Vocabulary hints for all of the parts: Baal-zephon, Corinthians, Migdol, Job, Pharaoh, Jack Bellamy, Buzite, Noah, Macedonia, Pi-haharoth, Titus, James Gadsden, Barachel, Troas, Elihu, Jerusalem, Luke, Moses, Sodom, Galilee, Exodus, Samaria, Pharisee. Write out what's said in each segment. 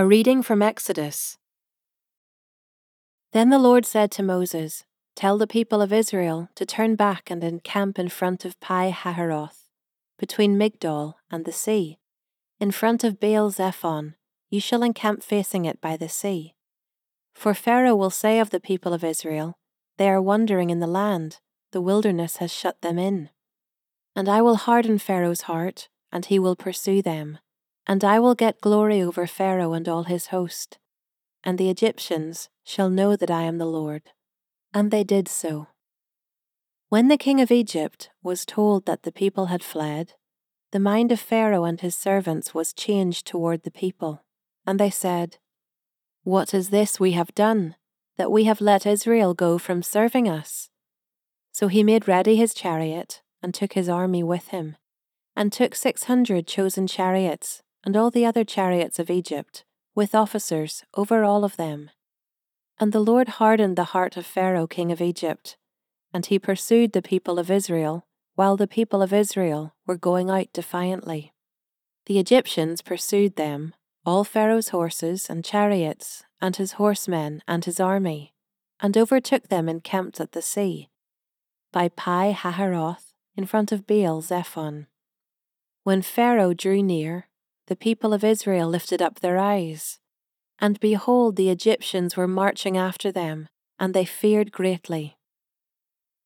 A reading from Exodus. Then the Lord said to Moses, "Tell the people of Israel to turn back and encamp in front of Pi-haharoth, between Migdol and the sea, in front of Baal-zephon. You shall encamp facing it by the sea. For Pharaoh will say of the people of Israel, 'They are wandering in the land, the wilderness has shut them in.' And I will harden Pharaoh's heart, and he will pursue them. And I will get glory over Pharaoh and all his host, and the Egyptians shall know that I am the Lord." And they did so. When the king of Egypt was told that the people had fled, the mind of Pharaoh and his servants was changed toward the people, and they said, "What is this we have done, that we have let Israel go from serving us?" So he made ready his chariot, and took his army with him, and took 600 chosen chariots, and all the other chariots of Egypt, with officers over all of them. And the Lord hardened the heart of Pharaoh king of Egypt, and he pursued the people of Israel, while the people of Israel were going out defiantly. The Egyptians pursued them, all Pharaoh's horses and chariots, and his horsemen and his army, and overtook them encamped at the sea, by Pi-haharoth, in front of Baal-zephon. When Pharaoh drew near, the people of Israel lifted up their eyes, and behold, the Egyptians were marching after them, and they feared greatly.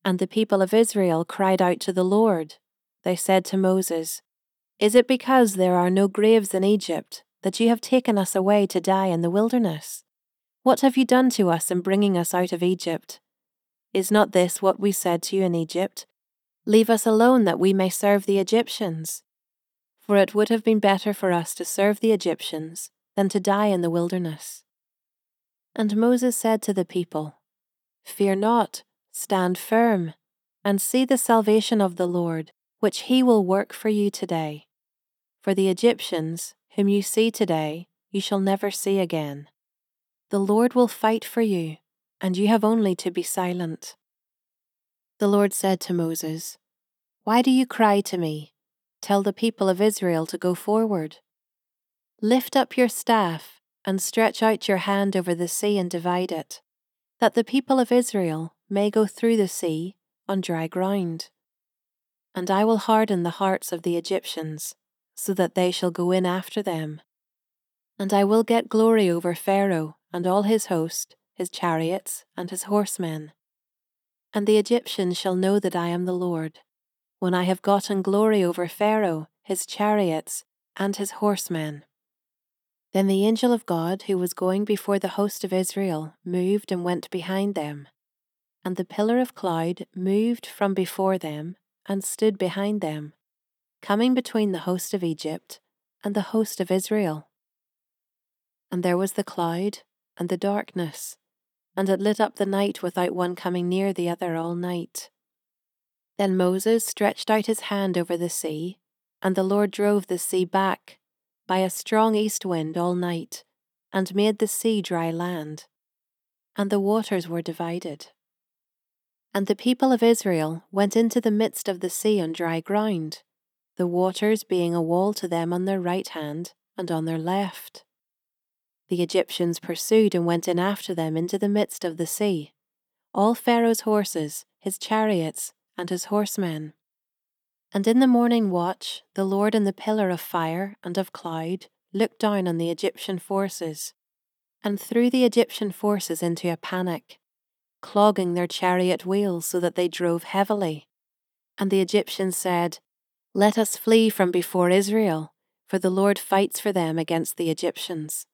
And the people of Israel cried out to the Lord. They said to Moses, "Is it because there are no graves in Egypt that you have taken us away to die in the wilderness? What have you done to us in bringing us out of Egypt? Is not this what we said to you in Egypt? Leave us alone that we may serve the Egyptians. For it would have been better for us to serve the Egyptians than to die in the wilderness." And Moses said to the people, "Fear not, stand firm, and see the salvation of the Lord, which he will work for you today. For the Egyptians, whom you see today, you shall never see again. The Lord will fight for you, and you have only to be silent." The Lord said to Moses, "Why do you cry to me? Tell the people of Israel to go forward. Lift up your staff and stretch out your hand over the sea and divide it, that the people of Israel may go through the sea on dry ground. And I will harden the hearts of the Egyptians, so that they shall go in after them. And I will get glory over Pharaoh and all his host, his chariots and his horsemen. And the Egyptians shall know that I am the Lord, when I have gotten glory over Pharaoh, his chariots, and his horsemen." Then the angel of God, who was going before the host of Israel, moved and went behind them. And the pillar of cloud moved from before them and stood behind them, coming between the host of Egypt and the host of Israel. And there was the cloud and the darkness, and it lit up the night without one coming near the other all night. Then Moses stretched out his hand over the sea, and the Lord drove the sea back by a strong east wind all night, and made the sea dry land, and the waters were divided. And the people of Israel went into the midst of the sea on dry ground, the waters being a wall to them on their right hand and on their left. The Egyptians pursued and went in after them into the midst of the sea, all Pharaoh's horses, his chariots, and his horsemen. And in the morning watch, the Lord in the pillar of fire and of cloud looked down on the Egyptian forces, and threw the Egyptian forces into a panic, clogging their chariot wheels so that they drove heavily. And the Egyptians said, "Let us flee from before Israel, for the Lord fights for them against the Egyptians."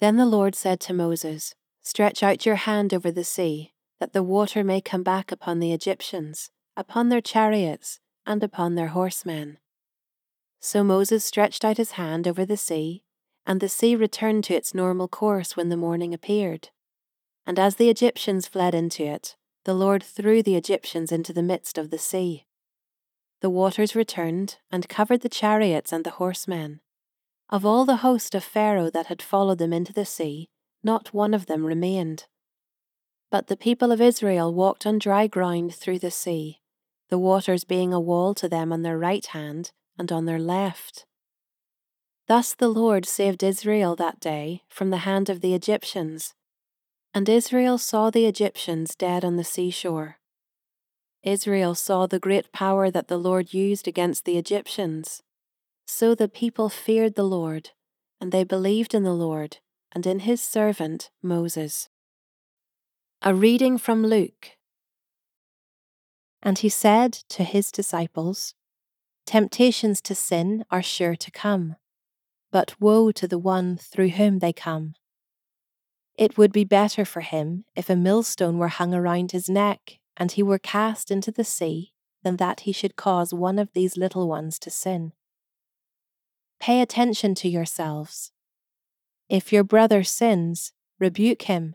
Then the Lord said to Moses, "Stretch out your hand over the sea, that the water may come back upon the Egyptians, upon their chariots, and upon their horsemen." So Moses stretched out his hand over the sea, and the sea returned to its normal course when the morning appeared. And as the Egyptians fled into it, the Lord threw the Egyptians into the midst of the sea. The waters returned, and covered the chariots and the horsemen. Of all the host of Pharaoh that had followed them into the sea, not one of them remained. But the people of Israel walked on dry ground through the sea, the waters being a wall to them on their right hand and on their left. Thus the Lord saved Israel that day from the hand of the Egyptians, and Israel saw the Egyptians dead on the seashore. Israel saw the great power that the Lord used against the Egyptians. So the people feared the Lord, and they believed in the Lord and in his servant Moses. A reading from Luke. And he said to his disciples, "Temptations to sin are sure to come, but woe to the one through whom they come. It would be better for him if a millstone were hung around his neck and he were cast into the sea than that he should cause one of these little ones to sin. Pay attention to yourselves. If your brother sins, rebuke him,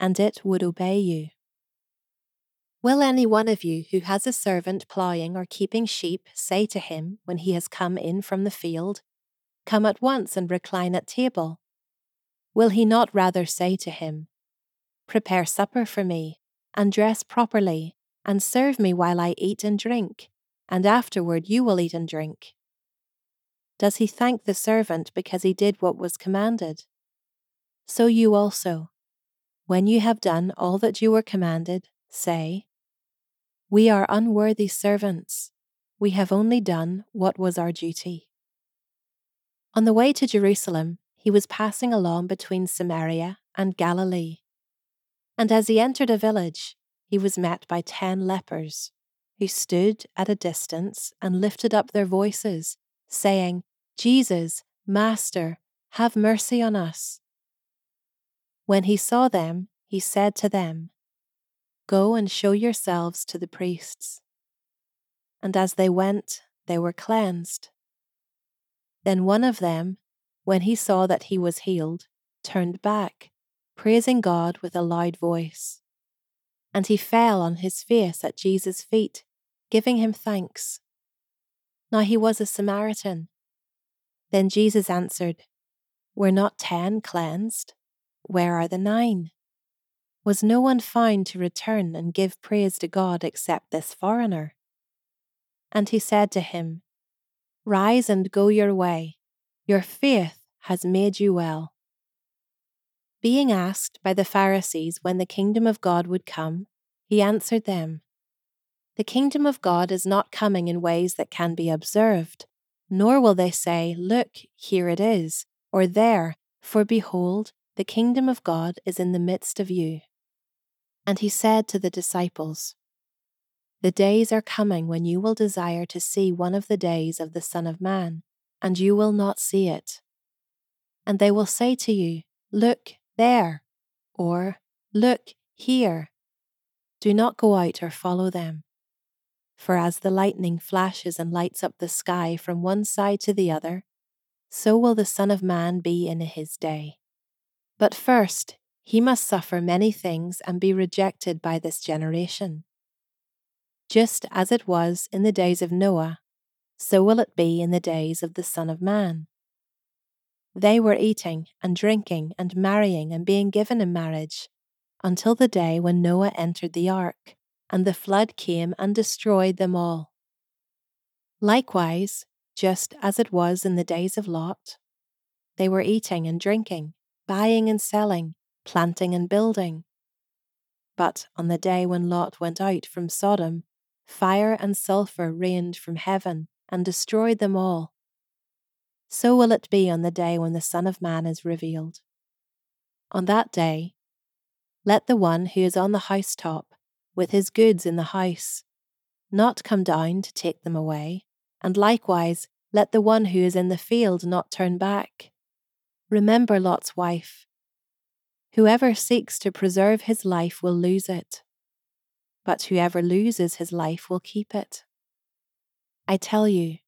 and it would obey you. Will any one of you who has a servant plowing or keeping sheep say to him when he has come in from the field, 'Come at once and recline at table'? Will he not rather say to him, 'Prepare supper for me, and dress properly, and serve me while I eat and drink, and afterward you will eat and drink'? Does he thank the servant because he did what was commanded? So you also, when you have done all that you were commanded, say, 'We are unworthy servants. We have only done what was our duty.'" On the way to Jerusalem, he was passing along between Samaria and Galilee. And as he entered a village, he was met by 10 lepers, who stood at a distance and lifted up their voices, saying, "Jesus, Master, have mercy on us." When he saw them, he said to them, "Go and show yourselves to the priests." And as they went, they were cleansed. Then one of them, when he saw that he was healed, turned back, praising God with a loud voice. And he fell on his face at Jesus' feet, giving him thanks. Now he was a Samaritan. Then Jesus answered, "Were not 10 cleansed? Where are the 9? Was no one found to return and give praise to God except this foreigner?" And he said to him, "Rise and go your way. Your faith has made you well." Being asked by the Pharisees when the kingdom of God would come, he answered them, "The kingdom of God is not coming in ways that can be observed, nor will they say, 'Look, here it is,' or 'There,' for behold, the kingdom of God is in the midst of you." And he said to the disciples, "The days are coming when you will desire to see one of the days of the Son of Man, and you will not see it. And they will say to you, 'Look, there,' or 'Look, here.' Do not go out or follow them. For as the lightning flashes and lights up the sky from one side to the other, so will the Son of Man be in his day. But first, he must suffer many things and be rejected by this generation. Just as it was in the days of Noah, so will it be in the days of the Son of Man. They were eating and drinking and marrying and being given in marriage, until the day when Noah entered the ark, and the flood came and destroyed them all. Likewise, just as it was in the days of Lot, they were eating and drinking, buying and selling, planting and building. But on the day when Lot went out from Sodom, fire and sulfur rained from heaven and destroyed them all. So will it be on the day when the Son of Man is revealed. On that day, let the one who is on the housetop, with his goods in the house, not come down to take them away, and likewise let the one who is in the field not turn back. Remember Lot's wife. Whoever seeks to preserve his life will lose it, but whoever loses his life will keep it. I tell you,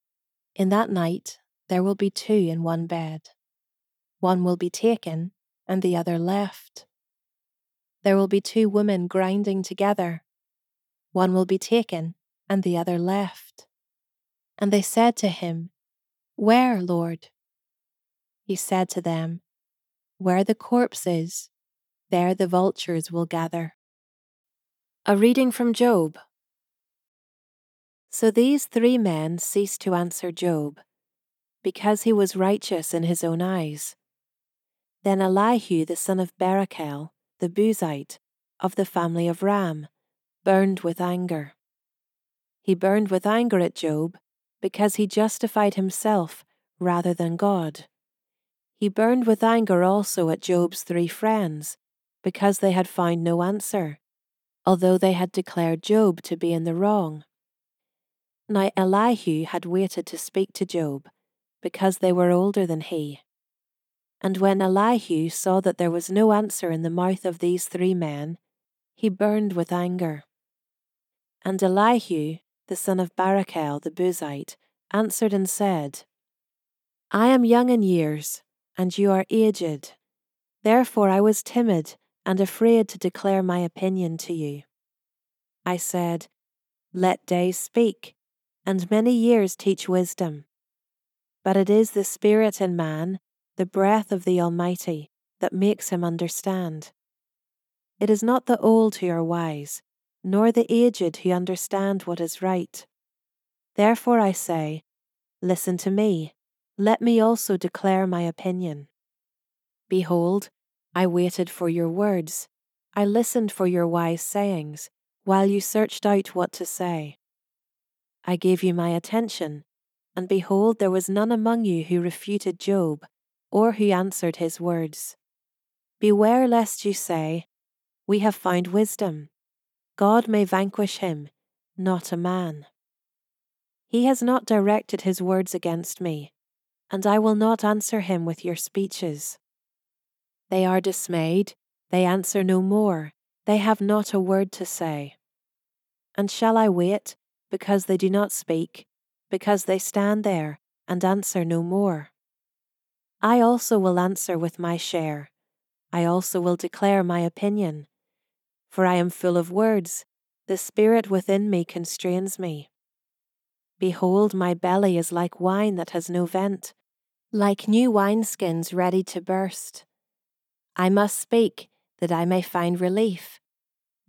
in that night there will be 2 in one bed. One will be taken and the other left. There will be two women grinding together. One will be taken and the other left. And they said to him, Where, Lord? He said to them, Where the corpse is, there the vultures will gather. A reading from Job. So these three men ceased to answer Job, because he was righteous in his own eyes. Then Elihu the son of Barachel, the Buzite, of the family of Ram, burned with anger. He burned with anger at Job, because he justified himself rather than God. He burned with anger also at Job's three friends, because they had found no answer, although they had declared Job to be in the wrong. Now Elihu had waited to speak to Job, because they were older than he. And when Elihu saw that there was no answer in the mouth of these three men, he burned with anger. And Elihu, the son of Barachel the Buzite, answered and said, I am young in years, and you are aged. Therefore I was timid and afraid to declare my opinion to you. I said, Let days speak, and many years teach wisdom. But it is the spirit in man, the breath of the Almighty, that makes him understand. It is not the old who are wise, nor the aged who understand what is right. Therefore I say, Listen to me, let me also declare my opinion. Behold, I waited for your words, I listened for your wise sayings, while you searched out what to say. I gave you my attention, and behold, there was none among you who refuted Job, or who answered his words. Beware lest you say, We have found wisdom. God may vanquish him, not a man. He has not directed his words against me, and I will not answer him with your speeches. They are dismayed, they answer no more, they have not a word to say. And shall I wait, because they do not speak, because they stand there and answer no more? I also will answer with my share, I also will declare my opinion. For I am full of words, the spirit within me constrains me. Behold, my belly is like wine that has no vent, like new wineskins ready to burst. I must speak, that I may find relief.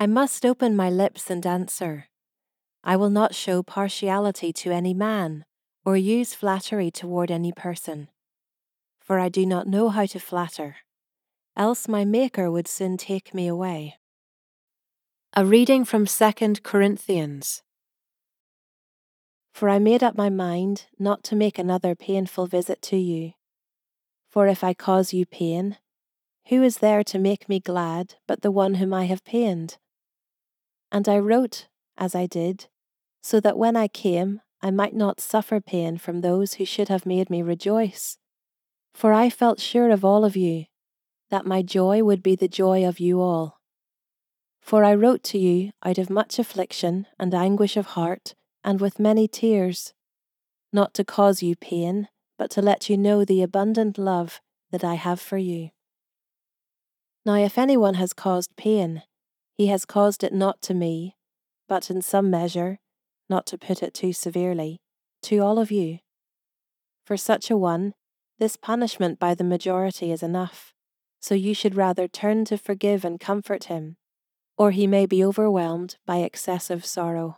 I must open my lips and answer. I will not show partiality to any man, or use flattery toward any person. For I do not know how to flatter, else my Maker would soon take me away. A reading from 2 Corinthians. For I made up my mind not to make another painful visit to you. For if I cause you pain, who is there to make me glad but the one whom I have pained? And I wrote, as I did, so that when I came I might not suffer pain from those who should have made me rejoice. For I felt sure of all of you, that my joy would be the joy of you all. For I wrote to you out of much affliction and anguish of heart, and with many tears, not to cause you pain, but to let you know the abundant love that I have for you. Now if anyone has caused pain, he has caused it not to me, but in some measure, not to put it too severely, to all of you. For such a one, this punishment by the majority is enough, so you should rather turn to forgive and comfort him, or he may be overwhelmed by excessive sorrow.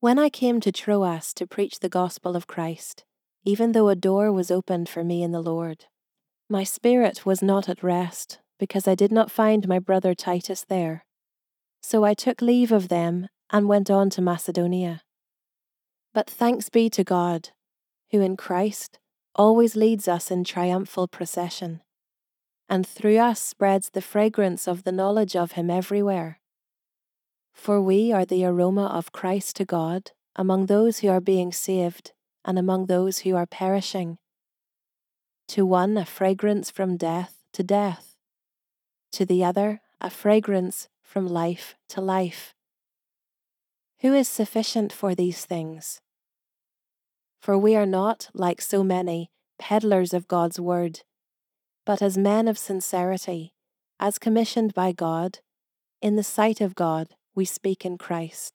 When I came to Troas to preach the gospel of Christ, even though a door was opened for me in the Lord, my spirit was not at rest, because I did not find my brother Titus there. So I took leave of them and went on to Macedonia. But thanks be to God, who in Christ always leads us in triumphal procession, and through us spreads the fragrance of the knowledge of him everywhere. For we are the aroma of Christ to God, among those who are being saved, and among those who are perishing. To one a fragrance from death to death, to the other a fragrance from life to life. Who is sufficient for these things? For we are not, like so many, peddlers of God's word, but as men of sincerity, as commissioned by God, in the sight of God we speak in Christ.